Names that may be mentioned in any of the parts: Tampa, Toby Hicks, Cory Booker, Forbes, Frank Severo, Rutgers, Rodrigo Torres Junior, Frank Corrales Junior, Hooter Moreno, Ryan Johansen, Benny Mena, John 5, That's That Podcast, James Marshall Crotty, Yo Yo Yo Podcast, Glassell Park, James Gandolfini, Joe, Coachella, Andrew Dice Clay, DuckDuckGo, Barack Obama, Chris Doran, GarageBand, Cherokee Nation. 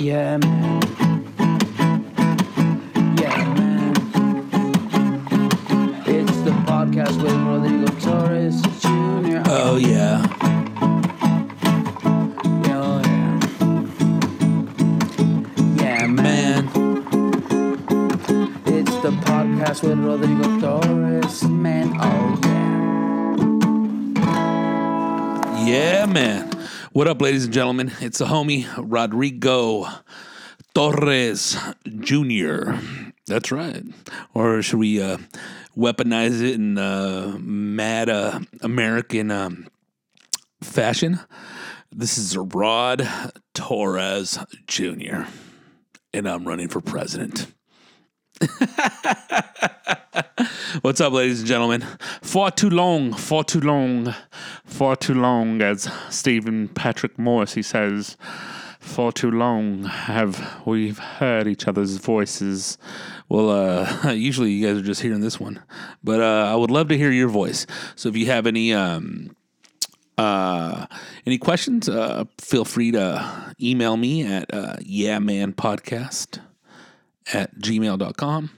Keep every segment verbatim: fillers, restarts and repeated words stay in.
Yeah, man. Yeah, man. It's the podcast with Rodrigo Torres Junior Oh, yeah. Oh, yeah. Yeah, man. man. It's the podcast with Rodrigo Torres, man. Oh, yeah. Yeah, man. What up, ladies and gentlemen? It's the homie Rodrigo Torres Junior That's right. Or should we uh, weaponize it in uh, mad uh, American um, fashion? This is Rod Torres Junior And I'm running for president. What's up, ladies and gentlemen? Far too long, far too long, far too long, as Stephen Patrick Morris, he says, far too long have we've heard each other's voices. Well, uh, usually you guys are just hearing this one, but uh, I would love to hear your voice. So if you have any um, uh, any questions, uh, feel free to email me at uh, yeahmanpodcast at gmail dot com.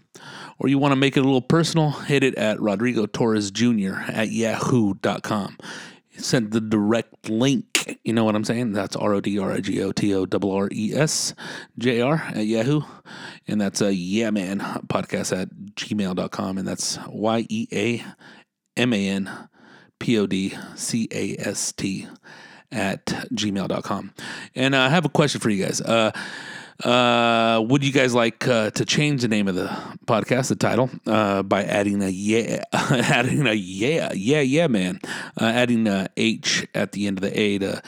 Or you want to make it a little personal, hit it at Rodrigo Torres Junior at yahoo dot com. Send the direct link. You know what I'm saying? That's R O D R I G O T O R R E S J R at Yahoo. And that's a yeah man podcast at gmail dot com. And that's Y E A M A N P O D C A S T at gmail dot com. And uh, I have a question for you guys. Uh, Uh, would you guys like uh, to change the name of the podcast, the title, uh, by adding a yeah, adding a yeah, yeah, yeah, man, uh, adding a H at the end of the A to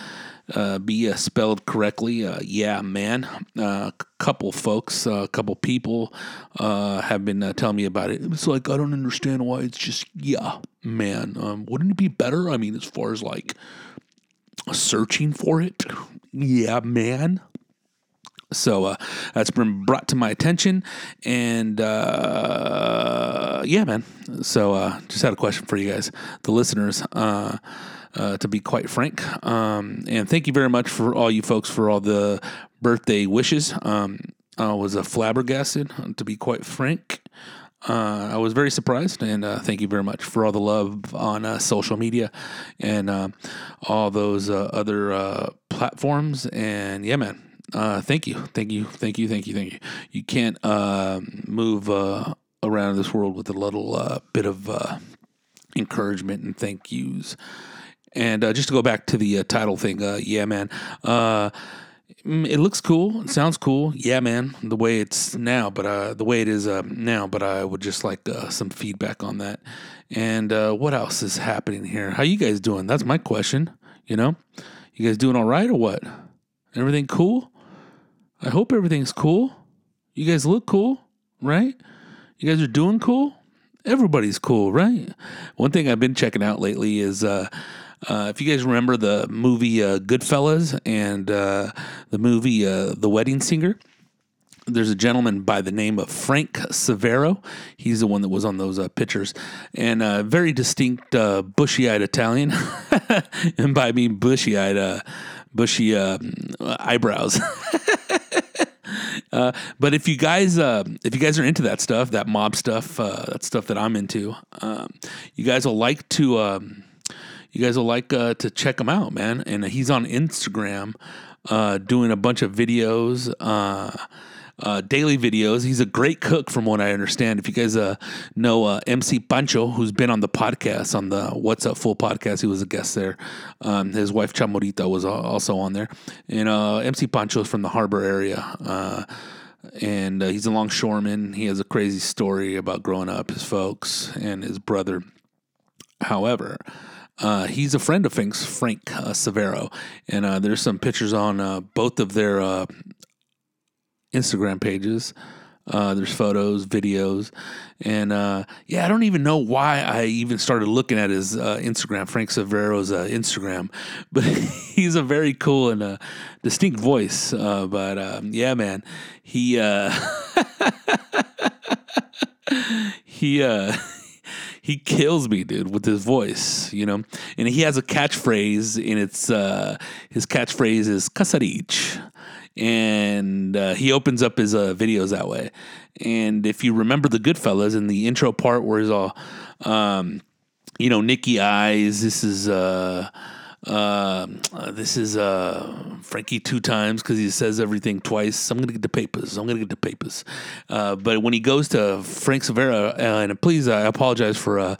uh, be uh, spelled correctly? Uh, yeah, man. A uh, couple folks, a uh, couple people uh, have been uh, telling me about it. It's like, I don't understand why it's just yeah, man. Um, wouldn't it be better? I mean, as far as like searching for it, yeah, man. So uh, that's been brought to my attention, and uh, yeah, man. So uh, just had a question for you guys, the listeners, uh, uh, to be quite frank. Um, and thank you very much for all you folks for all the birthday wishes. Um, I was uh, flabbergasted, to be quite frank. Uh, I was very surprised, and uh, thank you very much for all the love on uh, social media and uh, all those uh, other uh, platforms. And yeah, man. Uh, thank you, thank you, thank you, thank you, thank you. You can't uh, move uh, around this world with a little uh, bit of uh, encouragement and thank yous. And uh, just to go back to the uh, title thing, uh, yeah, man. Uh, it looks cool, it sounds cool, yeah, man. The way it's now, but uh, the way it is uh, now. But I would just like uh, some feedback on that. And uh, what else is happening here? How you guys doing? That's my question. You know, you guys doing all right or what? Everything cool? I hope everything's cool. You guys look cool, right? You guys are doing cool? Everybody's cool, right? One thing I've been checking out lately is uh, uh, if you guys remember the movie uh, Goodfellas and uh, the movie uh, The Wedding Singer, there's a gentleman by the name of Frank Severo. He's the one that was on those uh, pictures. And a uh, very distinct uh, bushy-eyed Italian. And by me, bushy-eyed, uh, bushy uh, eyebrows. Uh, but if you guys, uh, if you guys are into that stuff, that mob stuff, uh, that stuff that I'm into, um, you guys will like to, um, you guys will like uh, to check him out, man. And he's on Instagram uh, doing a bunch of videos, uh, uh, daily videos. He's a great cook, from what I understand. If you guys uh, know uh, M C Pancho, who's been on the podcast, on the What's Up Full Podcast, he was a guest there. Um, his wife Chamorita was also on there, and uh, M C Pancho is from the Harbor area, uh, and uh, he's a longshoreman. He has a crazy story about growing up, his folks, and his brother. However, uh, he's a friend of Frank's, Frank uh, Severo, and uh, there's some pictures on uh, both of their Uh, Instagram pages. Uh, there's photos, videos, and uh, yeah, I don't even know why I even started looking at his uh, Instagram, Frank Severo's uh, Instagram, but he's a very cool and uh, distinct voice. Uh, but um, yeah, man, he uh, he. Uh, He kills me, dude, with his voice, you know. And he has a catchphrase, and it's uh, his catchphrase is Casarecce, And uh, he opens up his uh, videos that way. And if you remember the Goodfellas in the intro part where he's all, um, you know, Nicky Eyes, this is... Uh, Uh, this is uh, Frankie two times because he says everything twice. I'm gonna get the papers. I'm gonna get the papers. Uh, but when he goes to Frank Severo, uh, and please, I apologize for uh,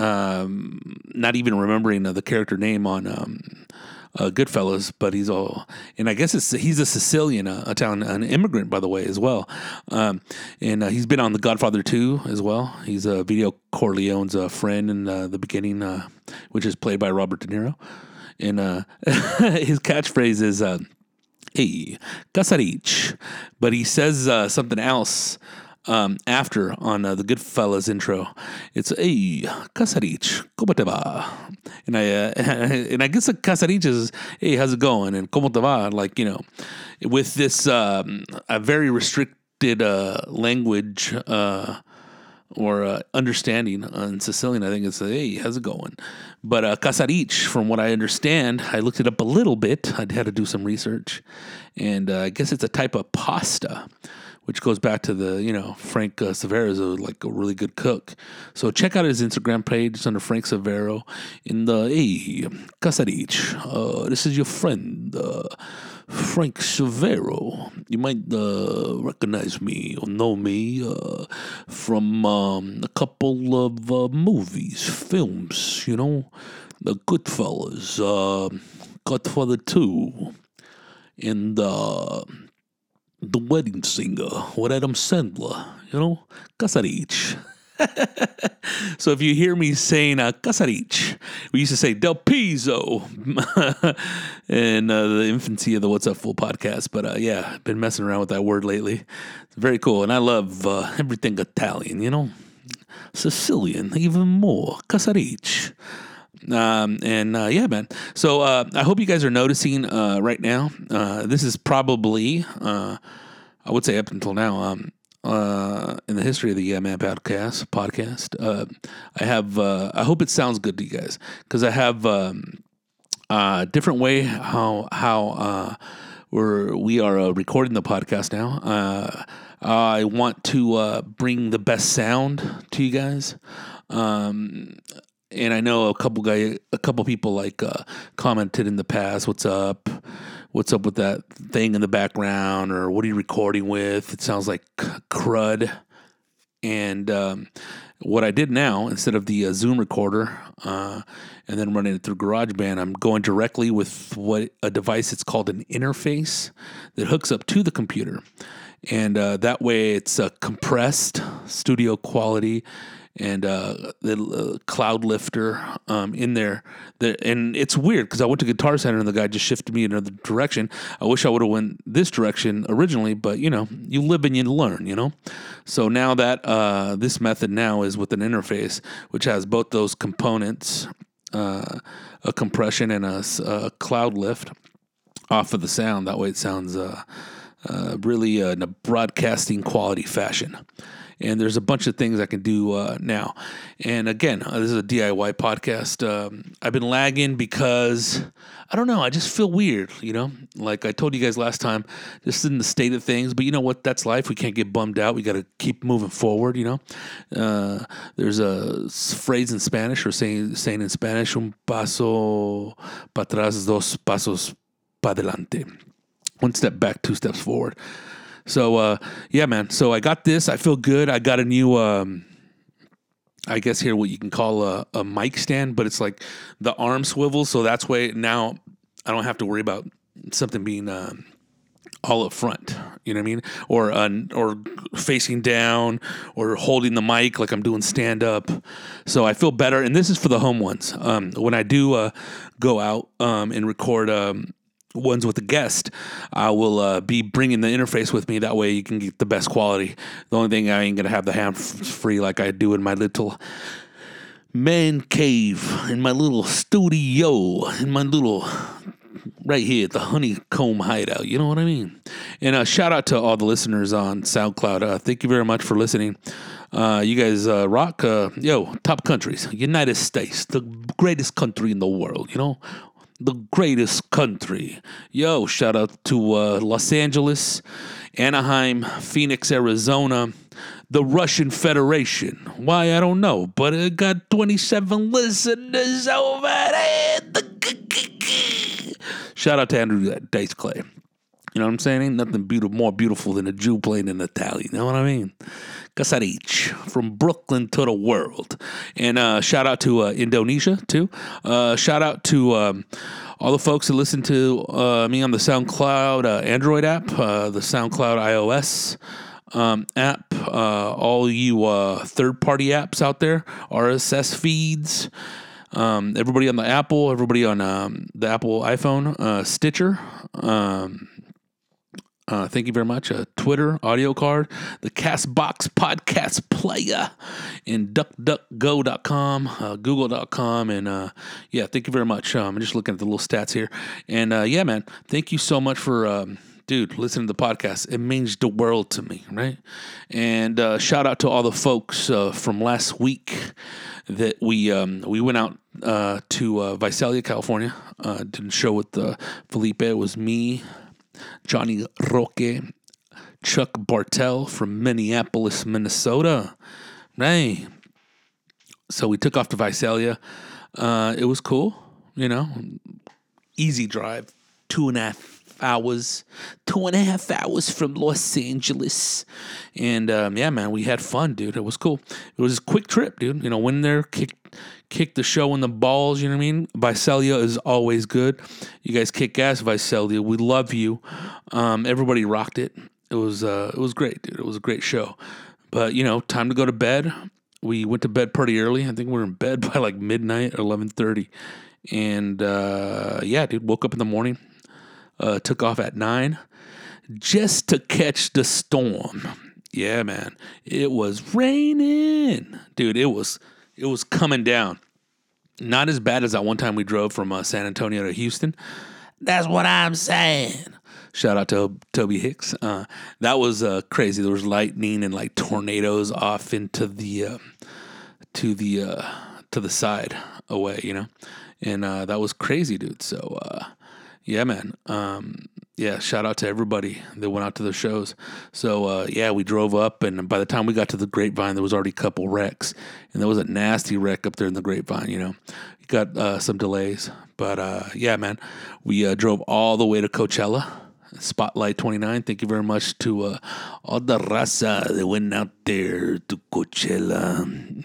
um, not even remembering uh, the character name on um, uh, Goodfellas. But he's all, and I guess it's he's a Sicilian, uh, Italian, an immigrant by the way as well. Um, and uh, he's been on The Godfather two as well. He's a uh, Vito Corleone's uh, friend in uh, the beginning, uh, which is played by Robert De Niro. And uh, his catchphrase is, uh, hey, Casarecce. But he says uh, something else um, after on uh, the Goodfellas intro. It's, hey, Casarecce, como te va? And I, uh, and I guess Casarecce is, hey, how's it going? And como te va? Like, you know, with this um, a very restricted uh, language uh or uh, understanding on Sicilian, I think it's, hey, how's it going? But uh, Casarecce, from what I understand, I looked it up a little bit. I had to do some research. And uh, I guess it's a type of pasta, which goes back to the, you know, Frank uh, Severo is a, like a really good cook. So check out his Instagram page. It's under Frank Severo. In the, hey, Casarecce, uh, this is your friend, uh, Frank Severo. You might uh, recognize me or know me uh, from um, a couple of uh, movies, films, you know, The Goodfellas, uh, Godfather two, and uh, The Wedding Singer with Adam Sandler, you know, Casarecce. So if you hear me saying uh, Casarecce, we used to say Del Pizzo in uh, the infancy of the What's Up Full Podcast. But uh, yeah, I've been messing around with that word lately. It's very cool. And I love uh, everything Italian, you know, Sicilian, even more, Casarecce. Um, and uh, yeah, man. So uh, I hope you guys are noticing uh, right now. Uh, this is probably, uh, I would say up until now, um, Uh, in the history of the Yeah Man podcast, podcast, uh, I have. Uh, I hope it sounds good to you guys because I have um, a different way how how uh, we're we are uh, recording the podcast now. Uh, I want to uh, bring the best sound to you guys. Um, And I know a couple guy, a couple people like uh, commented in the past, "What's up? What's up with that thing in the background? Or what are you recording with? It sounds like crud." And um, what I did now, instead of the uh, Zoom recorder uh, and then running it through GarageBand, I'm going directly with what a device. It's called an interface that hooks up to the computer, and uh, that way it's uh, compressed studio quality. And uh, the uh, Cloud Lifter um, in there. The, and it's weird because I went to Guitar Center and the guy just shifted me in another direction. I wish I would have went this direction originally, but, you know, you live and you learn, you know. So now that uh, this method now is with an interface, which has both those components, uh, a compression and a, a cloud lift off of the sound. That way it sounds uh, uh, really uh, in a broadcasting quality fashion. And there's a bunch of things I can do uh, now. And again, uh, this is a D I Y podcast. Um, I've been lagging because, I don't know, I just feel weird, you know? Like I told you guys last time, just in the state of things. But you know what? That's life. We can't get bummed out. We got to keep moving forward, you know? Uh, there's a phrase in Spanish, or saying, saying in Spanish, un paso para atrás, dos pasos para adelante. One step back, two steps forward. So, uh, yeah, man. So I got this. I feel good. I got a new, um, I guess here what you can call a, a mic stand, but it's like the arm swivel. So that's why now I don't have to worry about something being uh, all up front. You know what I mean? Or uh, or facing down or holding the mic like I'm doing stand-up. So I feel better. And this is for the home ones. Um, when I do uh, go out um, and record um ones with a guest, I will uh, be bringing the interface with me. That way you can get the best quality. The only thing, I ain't gonna have the ham f- free like I do in my little man cave, in my little studio, in my little right here at the honeycomb hideout. You know what I mean? And uh, shout out to all the listeners on SoundCloud. Uh, thank you very much for listening. Uh, you guys uh, rock. Uh, yo, top countries, United States, the greatest country in the world. You know. the greatest country. Yo, shout out to uh, Los Angeles, Anaheim, Phoenix, Arizona, the Russian Federation. Why, I don't know, but it got twenty-seven listeners over there. Shout out to Andrew Dice Clay. You know what I'm saying? Ain't nothing beautiful, more beautiful than a Jew playing an Italian. You know what I mean? Casarecce, from Brooklyn to the world. And uh, shout out to uh, Indonesia, too. Uh, shout out to um, all the folks that listen to uh, me on the SoundCloud uh, Android app, uh, the SoundCloud iOS um, app, uh, all you uh, third-party apps out there, R S S feeds. Um, everybody on the Apple, everybody on um, the Apple iPhone, uh, Stitcher, um, Uh, thank you very much. Uh, Twitter, audio card, the Castbox podcast player, and duck duck go dot com, uh, google dot com. And uh, yeah, thank you very much. Um, I'm just looking at the little stats here. And uh, yeah, man, thank you so much for, um, dude, listening to the podcast. It means the world to me, right? And uh, shout out to all the folks uh, from last week that we um, we went out uh, to uh, Visalia, California. Uh, did a show with uh, Felipe. It was me, Johnny Roque, Chuck Bartel from Minneapolis, Minnesota. Hey. So we took off to Visalia. Uh, it was cool, you know. Easy drive. Two and a half hours. Two and a half hours from Los Angeles. And um, yeah, man, we had fun, dude. It was cool. It was a quick trip, dude. You know, went there, kicked Kick the show in the balls, you know what I mean? Visalia is always good. You guys kick ass, Visalia. We love you. Um, everybody rocked it. It was uh, it was great, dude. It was a great show. But, you know, time to go to bed. We went to bed pretty early. I think we were in bed by like midnight or eleven thirty. And, uh, yeah, dude, woke up in the morning. Uh, took off at nine just to catch the storm. Yeah, man. It was raining. Dude, it was... It was coming down. Not as bad as that one time we drove from uh, San Antonio to Houston. That's what I'm saying. Shout out to Toby Hicks. Uh, that was uh, crazy. There was lightning and like tornadoes off into the uh, to the uh, to the side away, you know. And uh, that was crazy, dude. So uh, yeah, man. Um, yeah, shout out to everybody that went out to the shows. So, uh, yeah, we drove up, and by the time we got to the Grapevine, there was already a couple wrecks, and there was a nasty wreck up there in the Grapevine, you know. Got uh, some delays, but, uh, yeah, man, we uh, drove all the way to Coachella, Spotlight twenty-nine. Thank you very much to uh, all the raza that went out there to Coachella.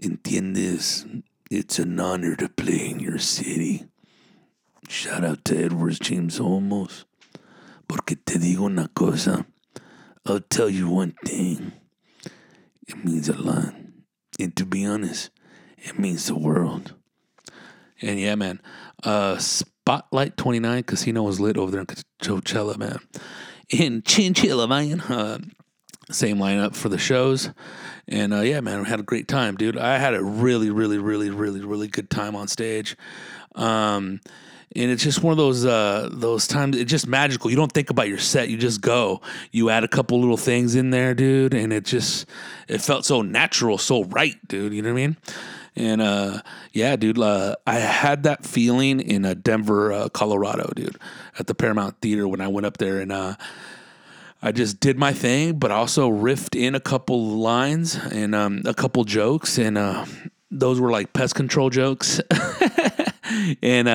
Entiendes? It's an honor to play in your city. Shout out to Edwards James Olmos. Porque te digo una cosa. I'll tell you one thing. It means a lot. And to be honest, it means the world. And yeah, man. Uh, Spotlight twenty-nine Casino was lit over there in Coachella, man. In Chinchilla, man. Uh, same lineup for the shows. And uh, yeah, man, we had a great time, dude. I had a really, really, really, really, really good time on stage. Um... And it's just one of those uh, those times. It's just magical. You don't think about your set. You just go. You add a couple little things in there, dude. And it just it felt so natural, so right, dude. You know what I mean? And uh, yeah, dude. Uh, I had that feeling in uh, Denver, uh, Colorado, dude, at the Paramount Theater when I went up there, and uh, I just did my thing, but also riffed in a couple lines and um, a couple jokes, and uh, those were like pest control jokes. And uh,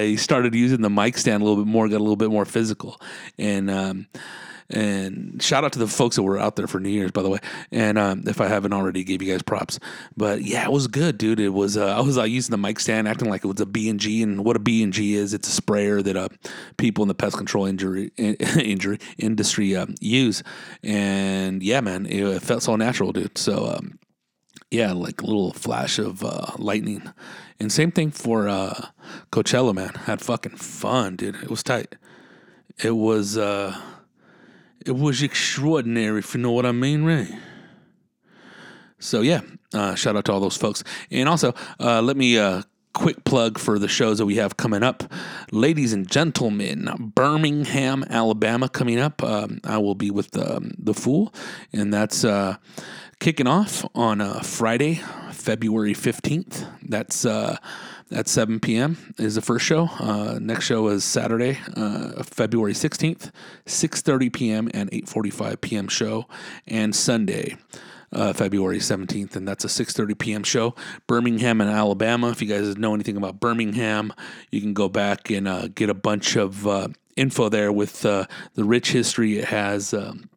I started using the mic stand a little bit more, got a little bit more physical. And um, and shout out to the folks that were out there for New Year's, by the way. And um, if I haven't already, gave you guys props. But yeah, it was good, dude. It was uh, I was uh, using the mic stand, acting like it was a B and G. And what a B and G is, it's a sprayer that uh, people in the pest control injury in, injury industry um, use. And yeah, man, it, it felt so natural, dude. So um, yeah, like a little flash of uh, lightning. And same thing for uh, Coachella, man. Had fucking fun, dude. It was tight. It was, uh, it was extraordinary, if you know what I mean, right? So, yeah, uh, shout out to all those folks. And also, uh, let me uh, quick plug for the shows that we have coming up. Ladies and gentlemen, Birmingham, Alabama coming up. Um, I will be with um, The Fool, and that's... Uh, Kicking off on uh, Friday, February fifteenth. That's uh, at seven p.m. is the first show. Uh, next show is Saturday, uh, February sixteenth, six thirty p.m. and eight forty-five p.m. show. And Sunday, uh, February seventeenth, and that's a six thirty p.m. show. Birmingham in Alabama. If you guys know anything about Birmingham, you can go back and uh, get a bunch of uh, info there with uh, the rich history it has um,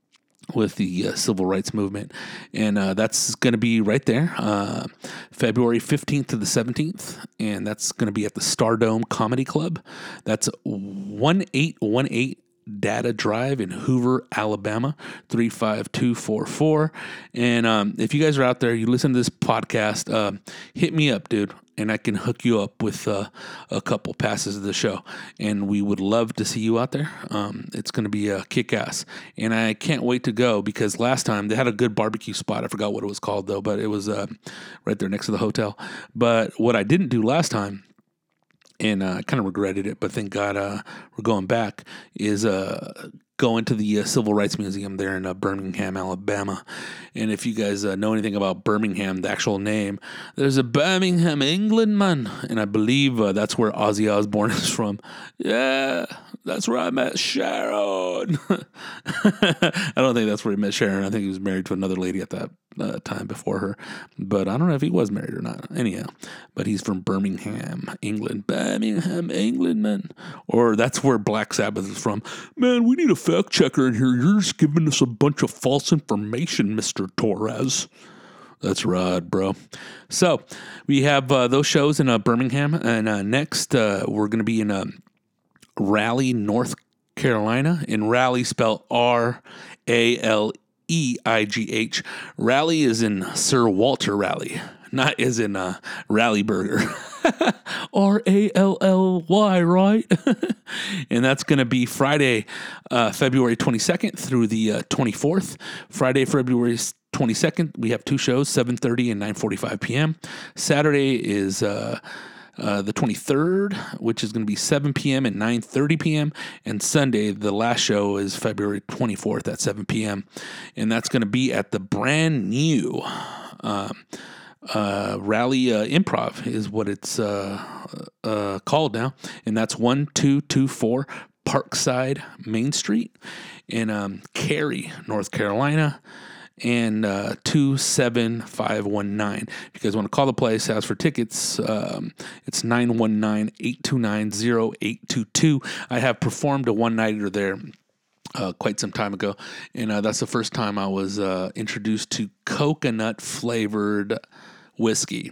with the uh, civil rights movement. And uh, that's going to be right there, uh, February fifteenth to the seventeenth, and that's going to be at the Stardome Comedy Club. That's one eight one eight Data Drive in Hoover, Alabama, three five two four four. And um, if you guys are out there, you listen to this podcast, uh, hit me up, dude, and I can hook you up with uh, a couple passes of the show. And we would love to see you out there. Um, it's going to be a kick-ass. And I can't wait to go because last time they had a good barbecue spot. I forgot what it was called, though, but it was uh, right there next to the hotel. But what I didn't do last time, and I uh, kind of regretted it, but thank God uh, we're going back, is uh, going to the uh, Civil Rights Museum there in uh, Birmingham, Alabama. And if you guys uh, know anything about Birmingham, the actual name, there's a Birmingham, England, man. And I believe uh, that's where Ozzy Osbourne is from. Yeah, that's where I met Sharon. I don't think that's where he met Sharon. I think he was married to another lady at that Uh, time before her, but I don't know if he was married or not. Anyhow, but he's from Birmingham, England. Birmingham, England, man. Or that's where Black Sabbath is from. Man, we need a fact checker in here. You're just giving us a bunch of false information, Mister Torres. That's right, bro. So we have uh, those shows in uh, Birmingham, and uh, next uh, we're going to be in uh, Raleigh, North Carolina. In Raleigh, spelled R A L E. E I G H. Raleigh is in Sir Walter Raleigh, not as in uh, Raleigh Burger. R A L L Y, right? And that's going to be Friday, uh, February twenty-second through the uh, twenty-fourth. Friday, February twenty-second, we have two shows, seven thirty and nine forty-five p.m. Saturday is Uh, Uh, the twenty-third, which is going to be seven p.m. and nine thirty p.m. And Sunday, the last show is February twenty-fourth at seven p.m. And that's going to be at the brand new uh, uh, Raleigh uh, Improv is what it's uh, uh, called now. And that's one two two four Parkside Main Street in um, Cary, North Carolina. And uh, two seven five one nine. If you guys want to call the place, ask for tickets, um, it's nine one nine, eight two nine, zero eight two two. I have performed a one-nighter there uh, quite some time ago, and uh, that's the first time I was uh, introduced to coconut-flavored whiskey.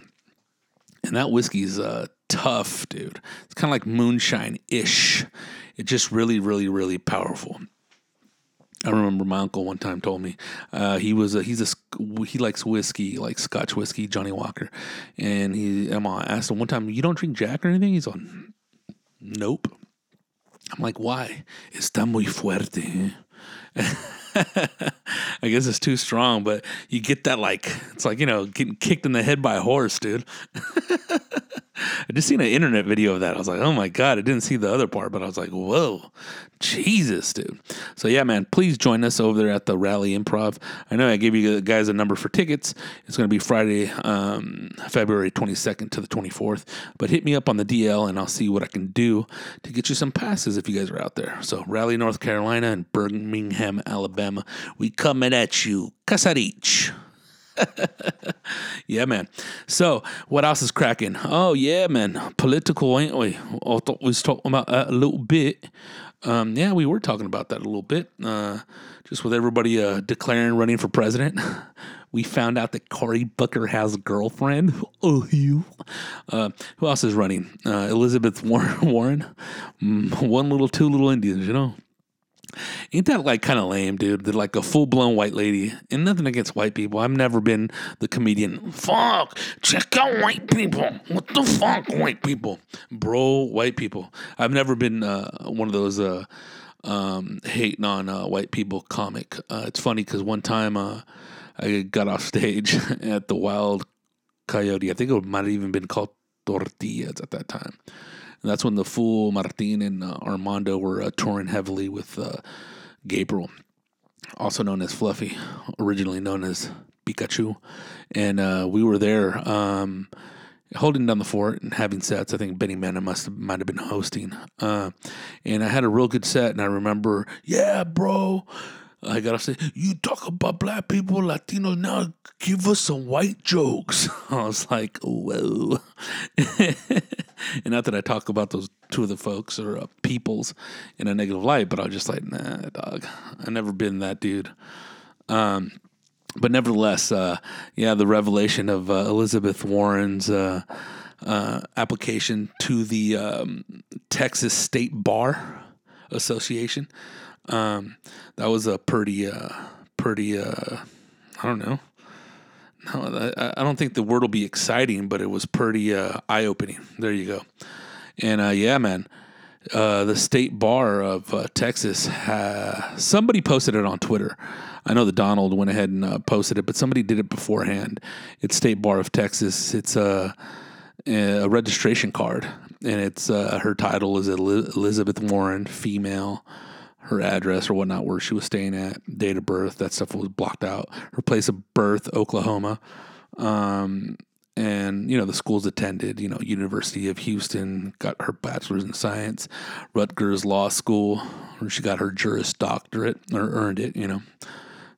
And that whiskey's uh, tough, dude. It's kind of like moonshine-ish. It's just really, really, really powerful. I remember my uncle one time told me uh, he was a, he's a he likes whiskey, like Scotch whiskey, Johnny Walker, and he and I asked him one time, "You don't drink Jack or anything?" He's like, "Nope." I'm like, "Why?" "Está muy fuerte." I guess it's too strong, but you get that, like, it's like, you know, getting kicked in the head by a horse, dude. I just seen an internet video of that. I was like, oh my God, I didn't see the other part, but I was like, whoa, Jesus, dude. So yeah, man, please join us over there at the Raleigh Improv. I know I gave you guys a number for tickets. It's going to be Friday, um, February twenty-second to the twenty-fourth, but hit me up on the D L and I'll see what I can do to get you some passes if you guys are out there. So Raleigh, North Carolina, and Birmingham, Alabama, we coming at you, Casarecce. Yeah, man. So, what else is cracking? Oh, yeah, man. Political, ain't we? I thought we was talking about that a little bit. Um, yeah, we were talking about that a little bit. Uh, just with everybody uh, declaring running for president. We found out that Cory Booker has a girlfriend. Oh, you. Uh, who else is running? Uh, Elizabeth Warren. Warren. Mm, one little, two little Indians, you know. Ain't that, like, kind of lame, dude? They're like a full-blown white lady. And nothing against white people. I've never been the comedian, fuck, check out white people. What the fuck, white people? Bro, white people. I've never been uh, one of those uh, um, hating on uh, white people comic. Uh, it's funny because one time uh, I got off stage at the Wild Coyote. I think it might have even been called Tortillas at that time. And that's when the fool Martin and uh, Armando were uh, touring heavily with uh, Gabriel, also known as Fluffy, originally known as Pikachu. And uh, we were there. Um, holding down the fort and having sets. I think Benny Mena must have, might have been hosting. Uh, and I had a real good set, and I remember, yeah, bro. I got to say, you talk about black people, Latinos, now give us some white jokes. I was like, whoa. And not that I talk about those two of the folks or uh, peoples in a negative light, but I was just like, nah, dog. I've never been that dude. Um, but nevertheless, uh, yeah, the revelation of uh, Elizabeth Warren's uh, uh, application to the um, Texas State Bar Association, Um, that was a pretty, uh, pretty, uh, I don't know. No, I, I don't think the word will be exciting, but it was pretty, uh, eye-opening. There you go. And, uh, yeah, man, uh, the state bar of, uh, Texas, uh, somebody posted it on Twitter. I know that Donald went ahead and uh, posted it, but somebody did it beforehand. It's State Bar of Texas. It's, uh, a registration card, and it's, uh, her title is Elizabeth Warren, female. Her address or whatnot, where she was staying at, date of birth, that stuff was blocked out. Her place of birth, Oklahoma. Um, and, you know, the schools attended, you know, University of Houston, got her bachelor's in science, Rutgers Law School, where she got her Juris Doctorate, or earned it, you know.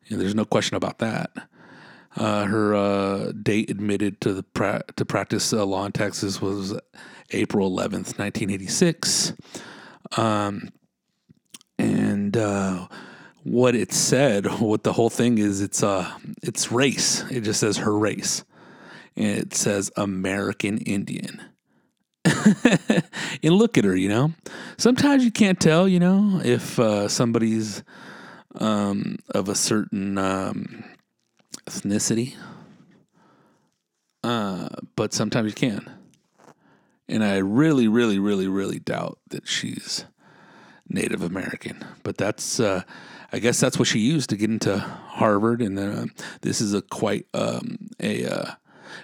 You know, there's no question about that. Uh, her uh, date admitted to the pra- to practice uh, law in Texas was April eleventh, nineteen eighty-six. Um And uh, what it said, what the whole thing is, it's uh, it's race. It just says her race. And it says American Indian. And look at her, you know. Sometimes you can't tell, you know, if uh, somebody's um, of a certain um, ethnicity. Uh, but sometimes you can. And I really, really, really, really doubt that she's Native American, but that's, uh, I guess that's what she used to get into Harvard. And then uh, this is a quite, um, a, uh,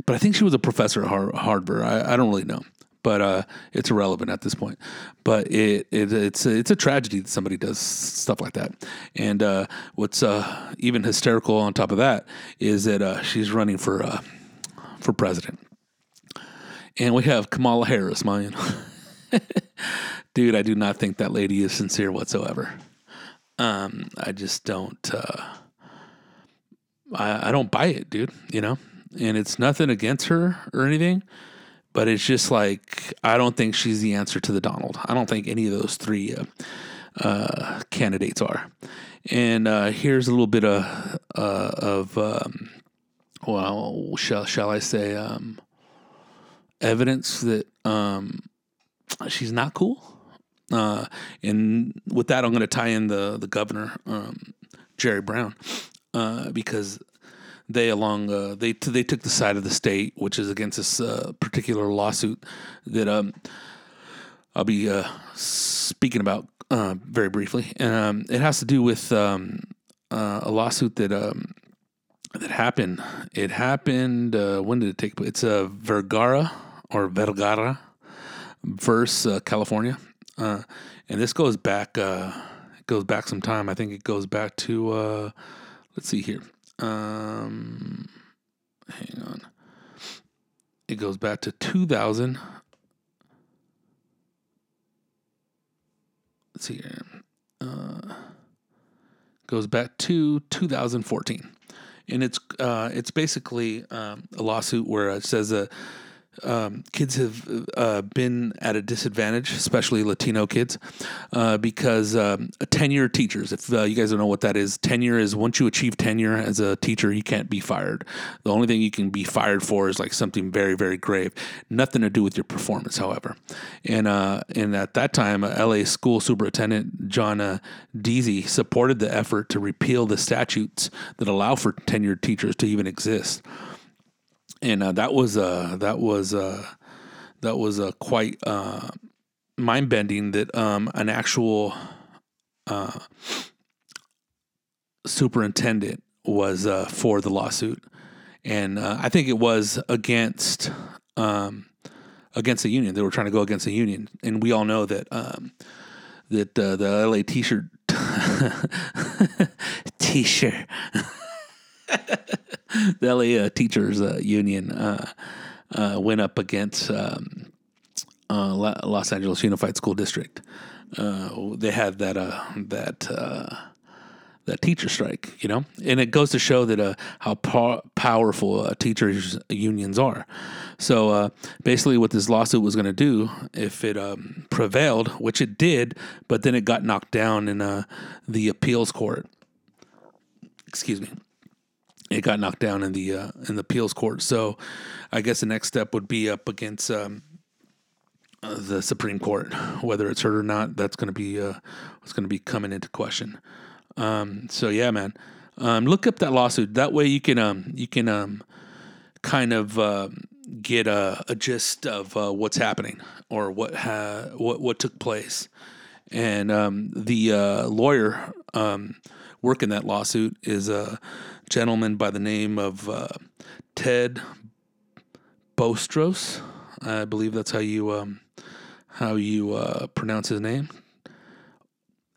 but I think she was a professor at Har- Harvard. I, I don't really know, but, uh, it's irrelevant at this point, but it, it, it's, it's a tragedy that somebody does stuff like that. And, uh, what's, uh, even hysterical on top of that is that, uh, she's running for, uh, for president, and we have Kamala Harris, man. Dude, I do not think that lady is sincere whatsoever. Um, I just don't, uh, I, I don't buy it, dude, you know? And it's nothing against her or anything, but it's just like, I don't think she's the answer to the Donald. I don't think any of those three uh, uh, candidates are. And uh, here's a little bit of, uh, of um, well, shall, shall I say, um, evidence that um, she's not cool. Uh, and with that, I'm going to tie in the, the governor, um, Jerry Brown, uh, because they along, uh, they, t- they took the side of the state, which is against this, uh, particular lawsuit that, um, I'll be, uh, speaking about, uh, very briefly. And, um, it has to do with, um, uh, a lawsuit that, um, that happened. It happened, uh, when did it take place? It's, uh, Vergara or Vergara versus, uh, California. Uh, and this goes back, uh, it goes back some time. I think it goes back to, uh, let's see here. Um, hang on. It goes back to two thousand. Let's see here. Uh, goes back to two thousand fourteen. And it's, uh, it's basically, um, a lawsuit where it says, uh, Um, kids have uh, been at a disadvantage, especially Latino kids, uh, because um, tenure teachers, if uh, you guys don't know what that is, tenure is once you achieve tenure as a teacher, you can't be fired. The only thing you can be fired for is like something very, very grave. Nothing to do with your performance, however. And, uh, and at that time, uh, L A school superintendent John uh, Deasy supported the effort to repeal the statutes that allow for tenured teachers to even exist. And uh, that was uh, that was uh, that was uh, quite uh, mind bending that um, an actual uh, superintendent was uh, for the lawsuit, and uh, I think it was against um, against the union. They were trying to go against the union, and we all know that um, that uh, the L A t-shirt t-shirt. The L A uh, Teachers uh, Union uh, uh, went up against um, uh, La- Los Angeles Unified School District. Uh, they had that uh, that uh, that teacher strike, you know, and it goes to show that uh, how po- powerful uh, teachers unions are. So uh, basically, what this lawsuit was going to do, if it um, prevailed, which it did, but then it got knocked down in uh, the appeals court. Excuse me. It got knocked down in the uh, in the appeals court. So I guess the next step would be up against um, the Supreme Court. Whether it's heard or not, that's going to be uh, what's going to be coming into question. Um, so yeah, man, um, look up that lawsuit. That way you can um, you can um, kind of uh, get a, a gist of uh, what's happening or what ha- what what took place. And um, the uh, lawyer um, working that lawsuit is a gentleman by the name of uh, Ted Boutros. I believe that's how you um, how you uh, pronounce his name.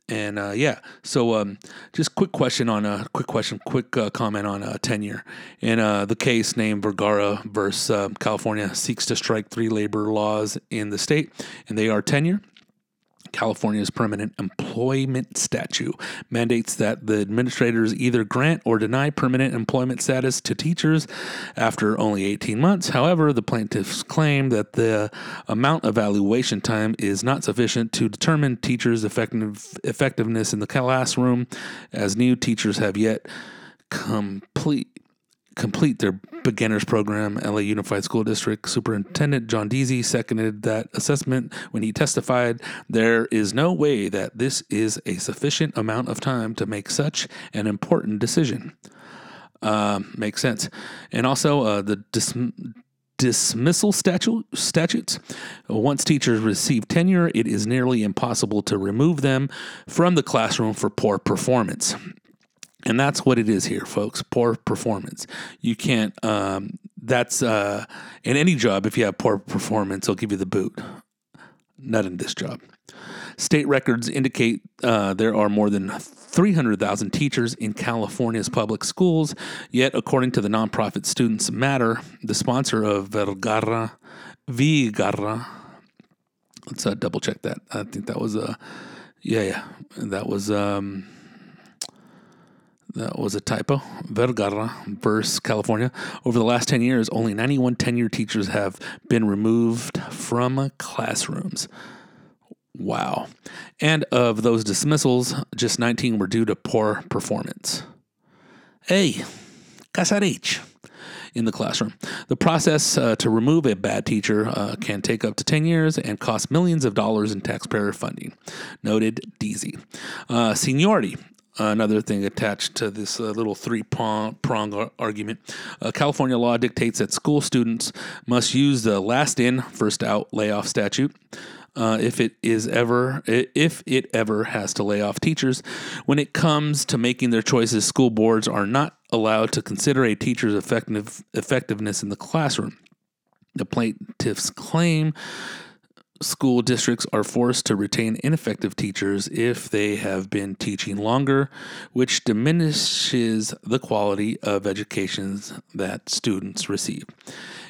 And uh, yeah, so um, just quick question on a uh, quick question, quick uh, comment on uh, tenure in uh, the case named Vergara versus uh, California seeks to strike three labor laws in the state, and they are tenure. California's permanent employment statute mandates that the administrators either grant or deny permanent employment status to teachers after only eighteen months. However, the plaintiffs claim that the amount of evaluation time is not sufficient to determine teachers' effective, effectiveness in the classroom, as new teachers have yet complete complete their beginners program. L A Unified School District Superintendent John Deasy seconded that assessment when he testified, "There is no way that this is a sufficient amount of time to make such an important decision." Uh, makes sense. And also uh, the dis- dismissal statu- statutes. Once teachers receive tenure, it is nearly impossible to remove them from the classroom for poor performance. And that's what it is here, folks. Poor performance. You can't, um, that's, uh, in any job, if you have poor performance, they'll give you the boot. Not in this job. State records indicate uh, there are more than three hundred thousand teachers in California's public schools. Yet, according to the nonprofit Students Matter, the sponsor of Vergara v. California, let's uh, double check that. I think that was, uh, yeah, yeah, that was, um, That was a typo. Vergara versus California. Over the last ten years, only ninety-one tenure teachers have been removed from classrooms. Wow. And of those dismissals, just nineteen were due to poor performance. Hey, Casarecce. In the classroom. The process uh, to remove a bad teacher uh, can take up to ten years and cost millions of dollars in taxpayer funding, noted Deasy. Uh, seniority. Another thing attached to this uh, little three-prong prong argument. Uh, California law dictates that school students must use the last-in, first-out layoff statute uh, if it is ever if it ever has to lay off teachers. When it comes to making their choices, school boards are not allowed to consider a teacher's effective, effectiveness in the classroom. The plaintiffs claim school districts are forced to retain ineffective teachers if they have been teaching longer, which diminishes the quality of educations that students receive.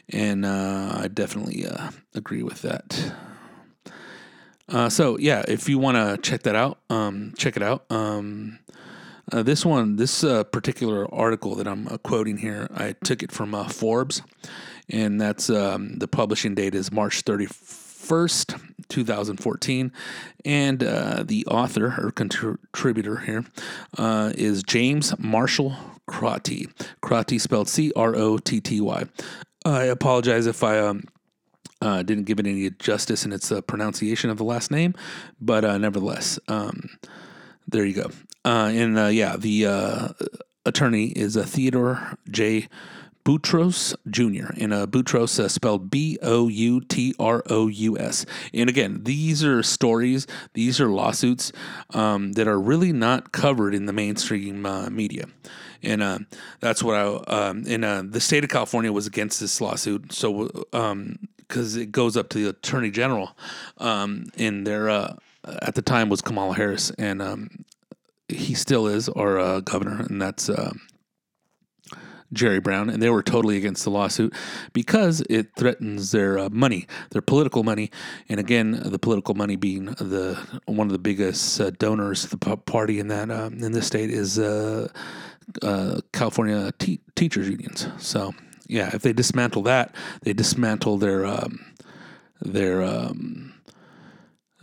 And uh, I definitely uh, agree with that. Uh, so, yeah, if you want to check that out, um, check it out. Um, uh, this one, this uh, particular article that I'm uh, quoting here, I took it from uh, Forbes, and that's um, the publishing date is March thirty-first, twenty fourteen, and uh, the author or contributor here uh, is James Marshall Crotty. Crotty spelled C R O T T Y. I apologize if I um, uh, didn't give it any justice in its uh, pronunciation of the last name, but uh, nevertheless, um, there you go. Uh, and uh, yeah, the uh, attorney is uh, Theodore J. Boutros Junior And uh, Boutros uh, spelled B O U T R O U S. And again, these are stories, these are lawsuits um, that are really not covered in the mainstream uh, media. And uh, that's what I, um, and uh, the state of California was against this lawsuit. So, because um, it goes up to the attorney general um, in there, uh, at the time was Kamala Harris. And um, he still is our uh, governor. And that's, uh, Jerry Brown, and they were totally against the lawsuit because it threatens their uh, money, their political money. And again, the political money being the one of the biggest uh, donors to the party in that um, in this state is uh, uh, California te- teachers unions. So yeah, if they dismantle that, they dismantle their um, their um,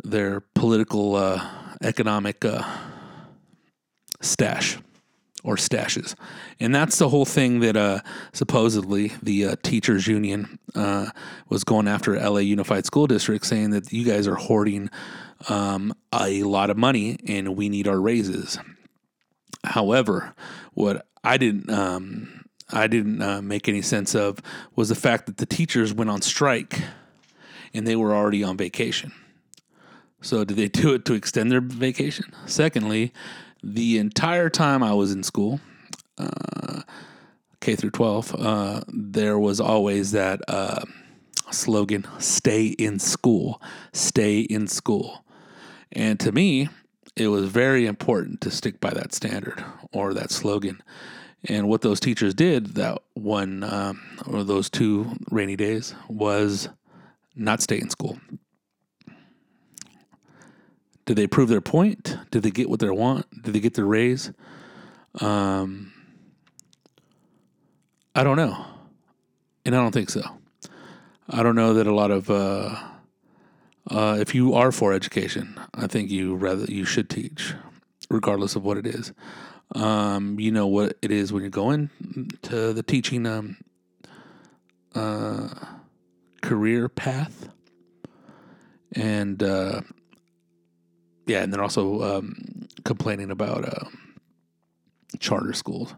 their political uh, economic uh, stash. Or stashes. And that's the whole thing that uh, supposedly the uh, teachers union uh, was going after L A Unified School District, saying that you guys are hoarding um, a lot of money and we need our raises. However, what I didn't um, I didn't uh, make any sense of was the fact that the teachers went on strike and they were already on vacation. So did they do it to extend their vacation? Secondly, the entire time I was in school, uh, K through twelve, uh, there was always that uh, slogan, stay in school, stay in school. And to me, it was very important to stick by that standard or that slogan. And what those teachers did that one um, or those two rainy days was not stay in school. Did they prove their point? Did they get what they want? Did they get their raise? Um, I don't know. And I don't think so. I don't know that a lot of, uh, uh, if you are for education, I think you rather you should teach, regardless of what it is. Um, you know what it is when you're going to the teaching um, uh, career path. And, uh, Yeah, and they're also um, complaining about uh, charter schools.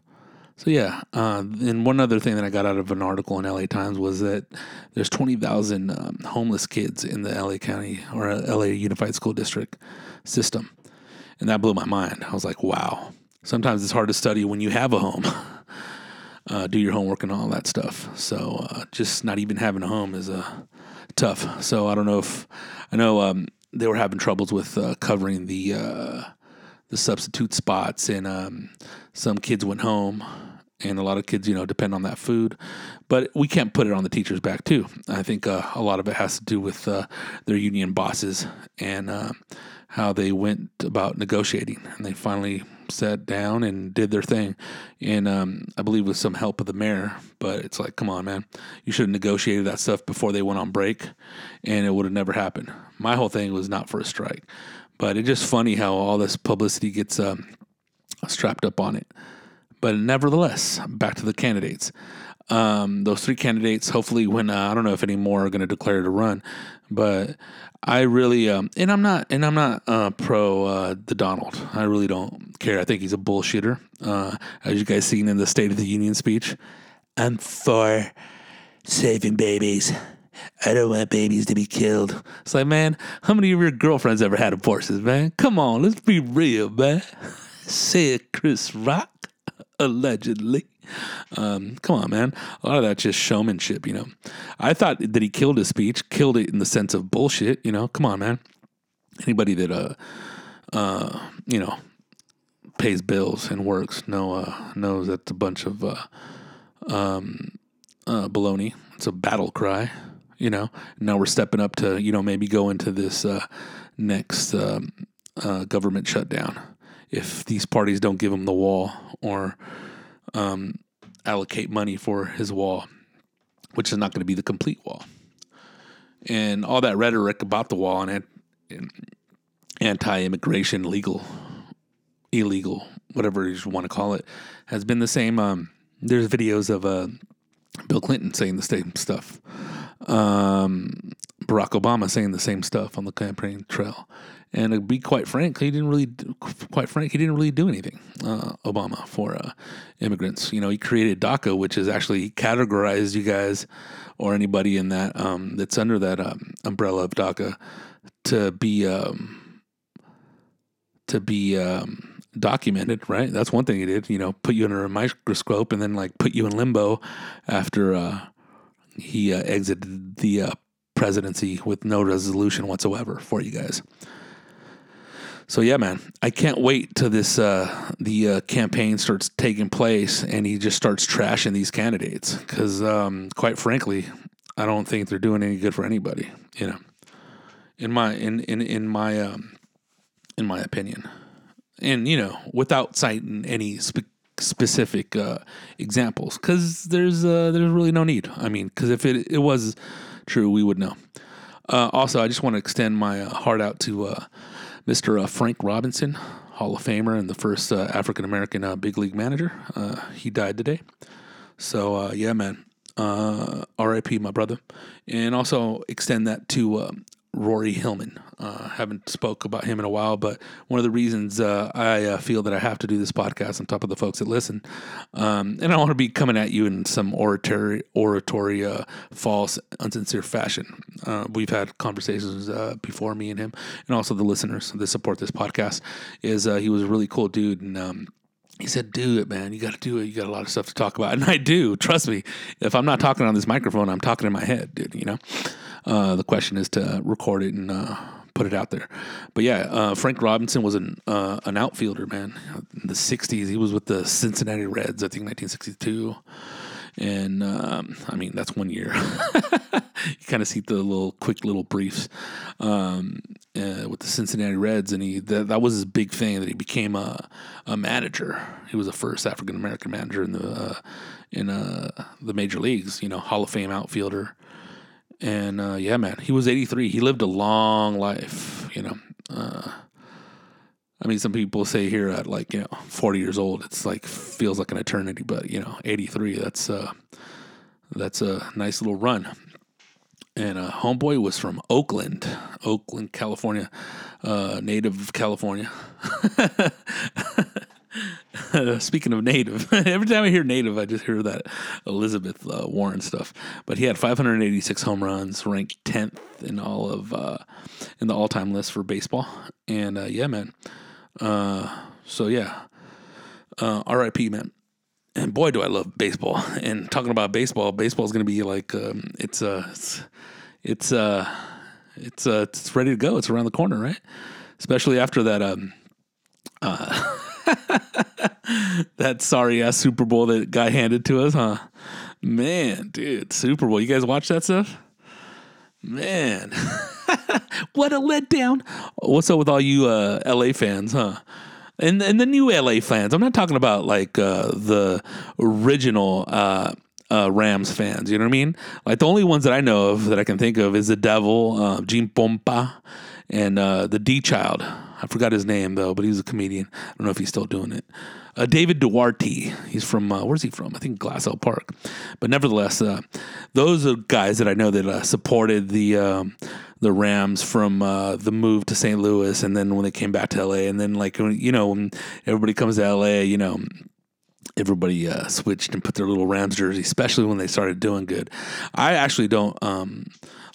So, yeah. Uh, and one other thing that I got out of an article in L A Times was that there's twenty thousand um, homeless kids in the L A County or L A Unified School District system. And that blew my mind. I was like, wow. Sometimes it's hard to study when you have a home. uh, do your homework and all that stuff. So, uh, just not even having a home is uh, tough. So, I don't know if... I know... Um, They were having troubles with uh, covering the uh, the substitute spots, and um, some kids went home, and a lot of kids, you know, depend on that food. But we can't put it on the teachers' back, too. I think uh, a lot of it has to do with uh, their union bosses and uh, how they went about negotiating. And they finally sat down and did their thing, and um, I believe with some help of the mayor. But it's like, come on, man, you should have negotiated that stuff before they went on break, and it would have never happened. My whole thing was not for a strike, but it's just funny how all this publicity gets um, strapped up on it. But nevertheless, back to the candidates. Um, those three candidates, hopefully when, uh, I don't know if any more are going to declare to run, but I really, um, and I'm not, and I'm not, uh, pro, uh, the Donald. I really don't care. I think he's a bullshitter. Uh, as you guys seen in the State of the Union speech, I'm for saving babies. I don't want babies to be killed. It's like, man, how many of your girlfriends ever had abortions, man? Come on, let's be real, man. Said Chris Rock, allegedly. Um, come on, man. A lot of that's just showmanship, you know. I thought that he killed his speech, killed it in the sense of bullshit, you know. Come on, man. Anybody that, uh, uh, you know, pays bills and works know, uh, knows that's a bunch of uh, um, uh, baloney. It's a battle cry, you know. Now we're stepping up to, you know, maybe go into this uh, next um, uh, government shutdown if these parties don't give him the wall or um, allocate money for his wall, which is not going to be the complete wall. And all that rhetoric about the wall and anti-immigration, legal, illegal, whatever you want to call it, has been the same. Um, there's videos of a uh, Bill Clinton saying the same stuff. Um, Barack Obama saying the same stuff on the campaign trail. And to be quite frank, he didn't really, quite frank, he didn't really do anything, uh, Obama, for uh, immigrants. You know, he created DACA, which is actually categorized you guys or anybody in that um, that's under that um, umbrella of DACA to be um, to be um, documented, right? That's one thing he did. You know, put you under a microscope and then like put you in limbo after uh, he uh, exited the uh, presidency with no resolution whatsoever for you guys. So yeah, man, I can't wait till this uh, the uh, campaign starts taking place and he just starts trashing these candidates because, um, quite frankly, I don't think they're doing any good for anybody. You know, in my in in in my um, in my opinion, and you know, without citing any spe- specific uh, examples, because there's uh, there's really no need. I mean, because if it it was true, we would know. Uh, also, I just want to extend my uh, heart out to Uh, Mister Uh, Frank Robinson, Hall of Famer and the first uh, African-American uh, big league manager. Uh, he died today. So, uh, yeah, man, uh, R I P, my brother. And also extend that to um, Rory Hillman. Uh, haven't spoke about him in a while, but one of the reasons uh, I uh, feel that I have to do this podcast on top of the folks that listen, um, and I want to be coming at you in some oratory, oratory uh, false, insincere fashion. Uh, we've had conversations uh, before, me and him, and also the listeners that support this podcast. Is uh, he was a really cool dude, and um, he said, "Do it, man. You got to do it. You got a lot of stuff to talk about," and I do. Trust me. If I'm not talking on this microphone, I'm talking in my head, dude. You know. Uh, the question is to record it and uh, put it out there. But yeah, uh, Frank Robinson was an uh, an outfielder, man. In the sixties, he was with the Cincinnati Reds, I think nineteen sixty-two. And um, I mean, that's one year. You kind of see the little quick little briefs um, uh, with the Cincinnati Reds. And he that, that was his big thing, that he became a, a manager. He was the first African-American manager in the, uh, in uh, the major leagues, you know, Hall of Fame outfielder. And, uh, yeah, man, he was eighty-three. He lived a long life, you know. Uh, I mean, some people say here at, like, you know, forty years old, it's, like, feels like an eternity. But, you know, eighty-three, that's uh, that's a nice little run. And uh, homeboy was from Oakland, Oakland, California, uh, native of California. Speaking of native, every time I hear native, I just hear that Elizabeth uh, Warren stuff. But he had five hundred eighty-six home runs, ranked tenth in all of uh, in the all-time list for baseball. And uh, yeah, man. Uh, so yeah, uh, R I P, man. And boy, do I love baseball. And talking about baseball, baseball is going to be like um, it's uh, it's it's uh, it's uh, it's ready to go. It's around the corner, right? Especially after that. Um, uh, That sorry ass Super Bowl that got handed to us, huh? Man, dude, Super Bowl. You guys watch that stuff? Man. What a letdown. What's up with all you uh, L A fans, huh? And and the new L A fans. I'm not talking about like uh, the original uh, uh, Rams fans. You know what I mean? Like the only ones that I know of that I can think of is the Devil, uh, Gene Pompa, and uh, the D Child. I forgot his name, though, but he's a comedian. I don't know if he's still doing it. Uh, David Duarte. He's from, uh, where's he from? I think Glassell Park. But nevertheless, uh, those are guys that I know that uh, supported the um, the Rams from uh, the move to Saint Louis. And then when they came back to L A, and then, like, you know, when everybody comes to L A, you know, everybody uh, switched and put their little Rams jersey, especially when they started doing good. I actually don't... Um,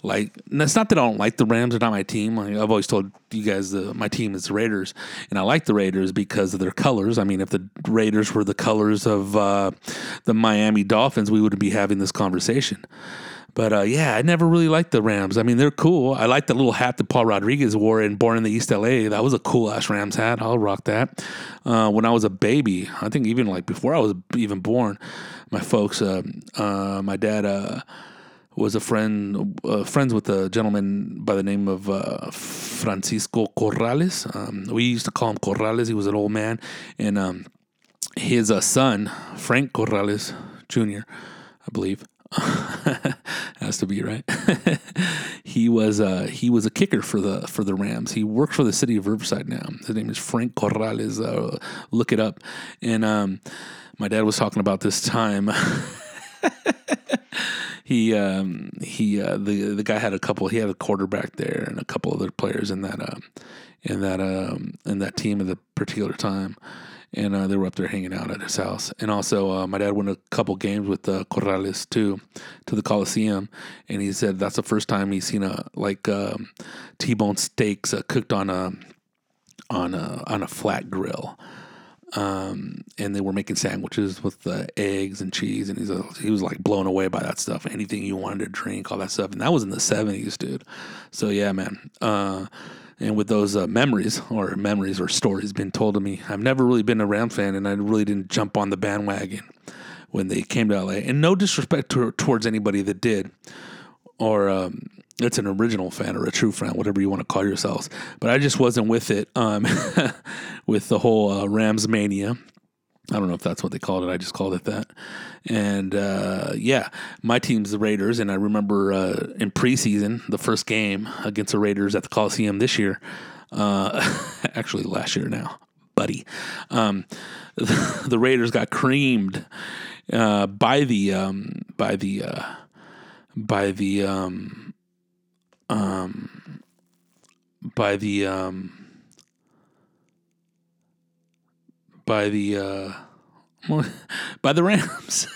Like, it's not that I don't like the Rams. They're not my team. Like, I've always told you guys the, my team is the Raiders, and I like the Raiders because of their colors. I mean, if the Raiders were the colors of uh, the Miami Dolphins, we wouldn't be having this conversation. But, uh, yeah, I never really liked the Rams. I mean, they're cool. I like the little hat that Paul Rodriguez wore in Born in the East L A. That was a cool-ass Rams hat. I'll rock that. Uh, when I was a baby, I think even, like, before I was even born, my folks, uh, uh, my dad... Uh, was a friend, uh, friends with a gentleman by the name of uh, Francisco Corrales. Um, we used to call him Corrales. He was an old man. And um, his uh, son, Frank Corrales Junior, I believe, has to be right. he was uh, he was a kicker for the for the Rams. He works for the city of Riverside now. His name is Frank Corrales. Uh, look it up. And um, my dad was talking about this time. He um, he uh, the the guy had a couple. He had a quarterback there and a couple other players in that uh, in that um, in that team at the particular time, and uh, they were up there hanging out at his house. And also, uh, my dad went a couple games with uh, Corrales too to the Coliseum, and he said that's the first time he's seen a like um, T-bone steaks uh, cooked on a on a on a flat grill. Um, and they were making sandwiches with uh, eggs and cheese, and he's uh, he was like blown away by that stuff. Anything you wanted to drink, all that stuff, and that was in the seventies, dude. So yeah, man. Uh, And with those uh, memories or memories or stories being told to me, I've never really been a Ram fan, and I really didn't jump on the bandwagon when they came to L A. And no disrespect to, towards anybody that did, or um, it's an original fan or a true fan, whatever you want to call yourselves. But I just wasn't with it, um, with the whole uh, Rams mania. I don't know if that's what they called it. I just called it that. And, uh, yeah, my team's the Raiders. And I remember uh, in preseason, the first game against the Raiders at the Coliseum this year, uh, actually last year now, buddy, um, the, the Raiders got creamed uh, by the, um, by the, uh, by the, um, um, by the, um, by the uh, by the Rams.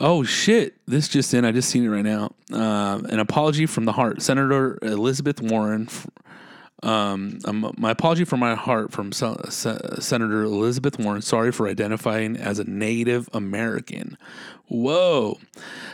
Oh shit! This just in. I just seen it right now. Um, an apology from the heart, Senator Elizabeth Warren. Um, um my apology from my heart from Se- Se- Senator Elizabeth Warren. Sorry for identifying as a Native American. Whoa.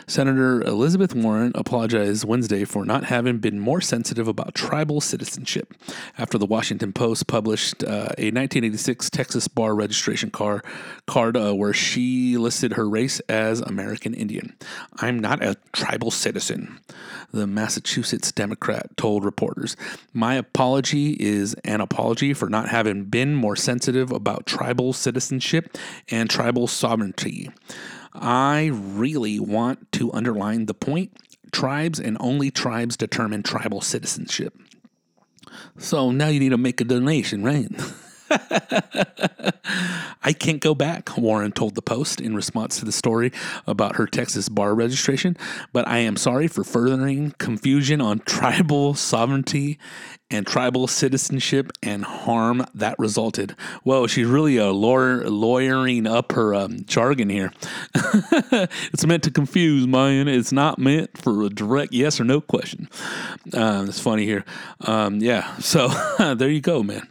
Senator Elizabeth Warren apologized Wednesday for not having been more sensitive about tribal citizenship after the Washington Post published uh, a nineteen eighty-six Texas bar registration car, card uh, where she listed her race as American Indian. "I'm not a tribal citizen," the Massachusetts Democrat told reporters. "My apology is an apology for not having been more sensitive about tribal citizenship and tribal sovereignty. I really want to underline the point. Tribes and only tribes determine tribal citizenship." So now you need to make a donation, right? "I can't go back," Warren told the Post in response to the story about her Texas bar registration, "but I am sorry for furthering confusion on tribal sovereignty and tribal citizenship and harm that resulted." Whoa, she's really uh, lawyer, lawyering up her um, jargon here. It's meant to confuse, man. It's not meant for a direct yes or no question. Uh, it's funny here. Um, yeah, so there you go, man.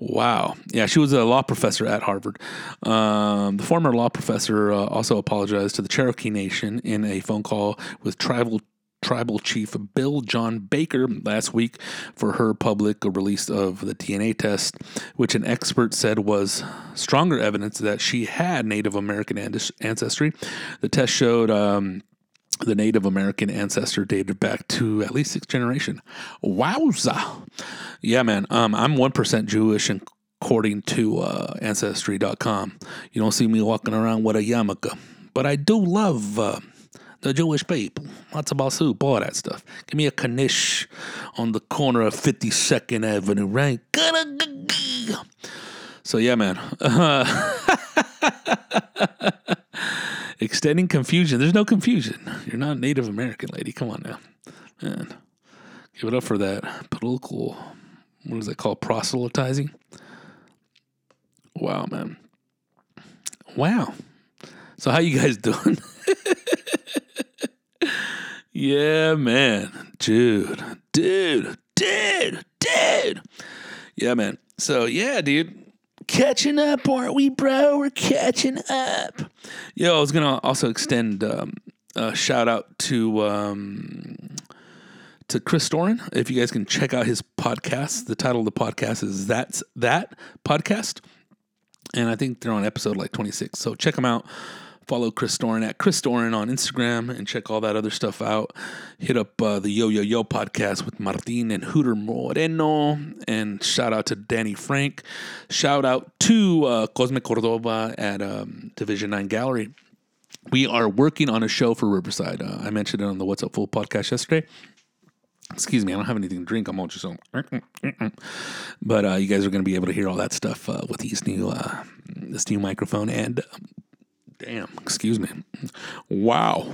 Wow. Yeah, she was a law professor at Harvard. Um, the former law professor uh, also apologized to the Cherokee Nation in a phone call with tribal tribal chief Bill John Baker last week for her public release of the D N A test, which an expert said was stronger evidence that she had Native American ancestry. The test showed um, the Native American ancestor dated back to at least sixth generation. Wowza. Yeah, man. Um, I'm one percent Jewish, and according to uh, Ancestry dot com. You don't see me walking around with a yarmulke. But I do love uh, the Jewish people. Matzo ball soup, all that stuff. Give me a knish on the corner of fifty-second Avenue, right? So, yeah, man. Uh, extending confusion. There's no confusion. You're not Native American, lady. Come on now. Man. Give it up for that political... What is it called? Proselytizing? Wow, man. Wow. So how you guys doing? Yeah, man. Dude. Dude. Dude. Dude. Yeah, man. So, yeah, dude. Catching up, aren't we, bro? We're catching up. Yo, I was going to also extend um, a shout-out to... Um, to Chris Doran. If you guys can check out his podcast, the title of the podcast is That's That Podcast. And I think they're on episode like twenty-six. So check them out. Follow Chris Doran at Chris Doran on Instagram and check all that other stuff out. Hit up uh, the Yo Yo Yo podcast with Martin and Hooter Moreno. And shout out to Danny Frank. Shout out to uh, Cosme Cordova at um, Division nine Gallery. We are working on a show for Riverside. Uh, I mentioned it on the What's Up Full podcast yesterday. Excuse me, I don't have anything to drink. I'm all just on. But uh, you guys are going to be able to hear all that stuff uh, with these new, uh, this new microphone. And uh, damn, excuse me. Wow.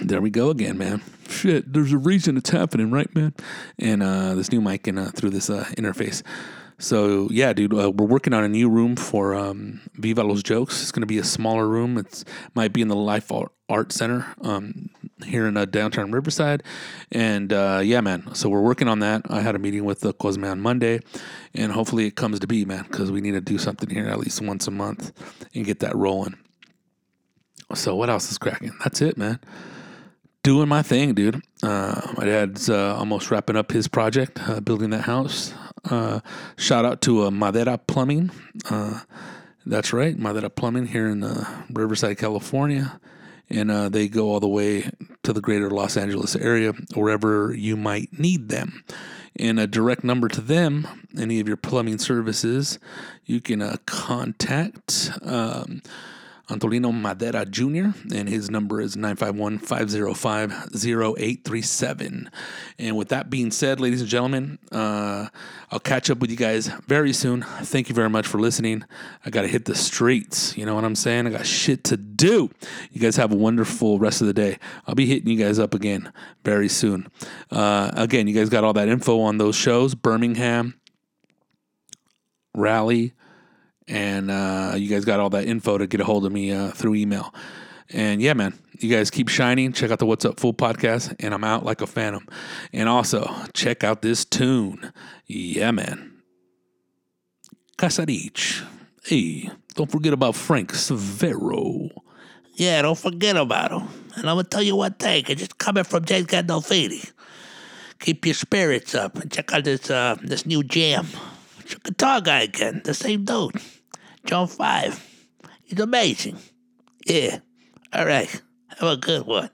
There we go again, man. Shit, there's a reason it's happening, right, man? And uh, this new mic and uh, through this uh, interface. So, yeah, dude, uh, we're working on a new room for um, Viva Los Jokes. It's going to be a smaller room. It might be in the Life Art Center um, here in uh, downtown Riverside. And, uh, yeah, man, so we're working on that. I had a meeting with uh, Cosme on Monday, and hopefully it comes to be, man, because we need to do something here at least once a month and get that rolling. So what else is cracking? That's it, man. doing my thing, dude. Uh, my dad's uh, almost wrapping up his project, uh, building that house. Uh, shout out to uh, Madera Plumbing. Uh, that's right, Madera Plumbing here in uh, Riverside, California. And uh, they go all the way to the greater Los Angeles area, wherever you might need them. And a direct number to them, any of your plumbing services, you can uh, contact um, Antolino Madera Junior And his number is nine five one, five zero five, zero eight three seven. And with that being said, ladies and gentlemen, uh, I'll catch up with you guys very soon. Thank you very much for listening. I got to hit the streets. You know what I'm saying? I got shit to do. You guys have a wonderful rest of the day. I'll be hitting you guys up again very soon. Uh, again, you guys got all that info on those shows. Birmingham, Raleigh, and uh, you guys got all that info to get a hold of me uh, through email. And yeah, man, you guys keep shining. Check out the What's Up Full Podcast, and I'm out like a phantom. And also, check out this tune. Yeah, man. Casarecce. Hey, don't forget about Frank Severo. Yeah, don't forget about him. And I'm going to tell you one thing. It's just coming from James Gandolfini. Keep your spirits up and check out this uh, this new jam. It's your guitar guy again, the same dude. John five. He's amazing. Yeah. All right. Have a good one.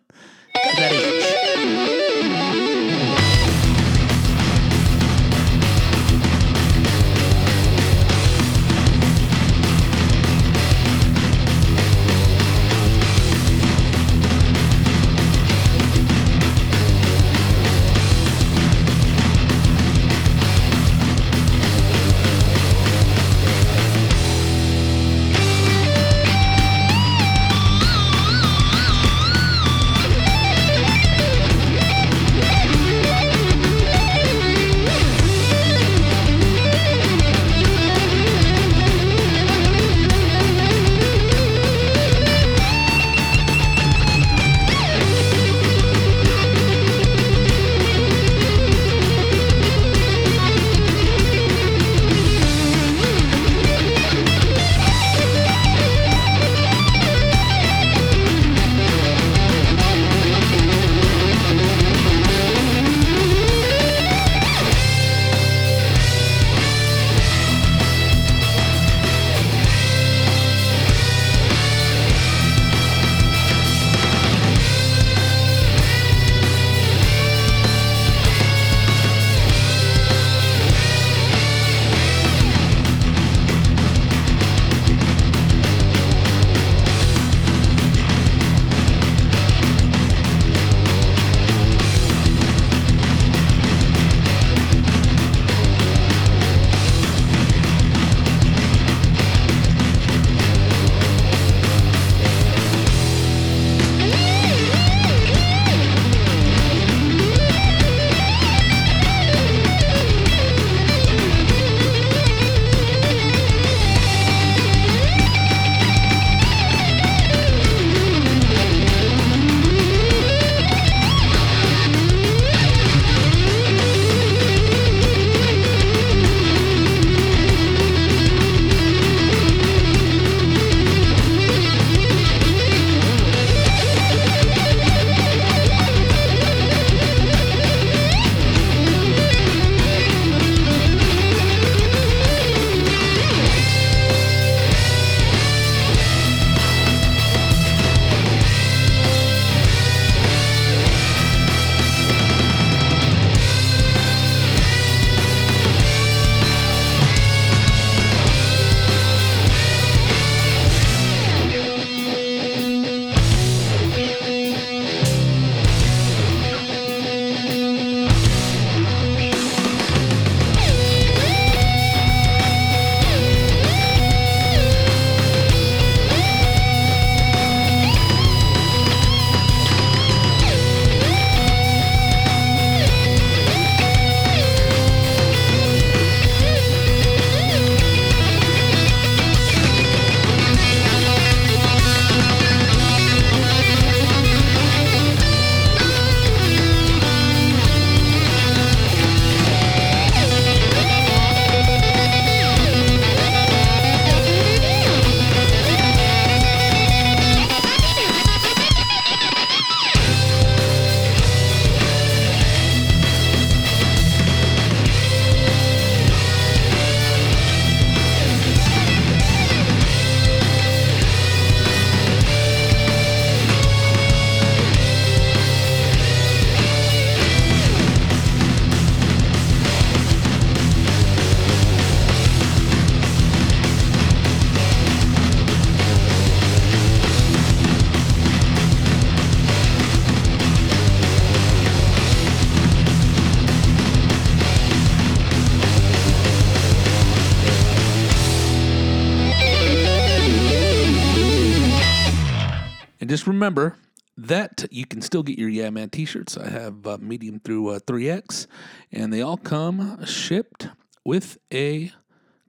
just remember that you can still get your Yeah Man t-shirts. I have uh, medium through uh, three X, and they all come shipped with a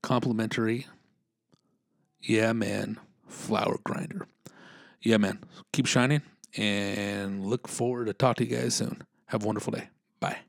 complimentary Yeah Man flower grinder. Yeah, man. Keep shining, and look forward to talking to you guys soon. Have a wonderful day. Bye.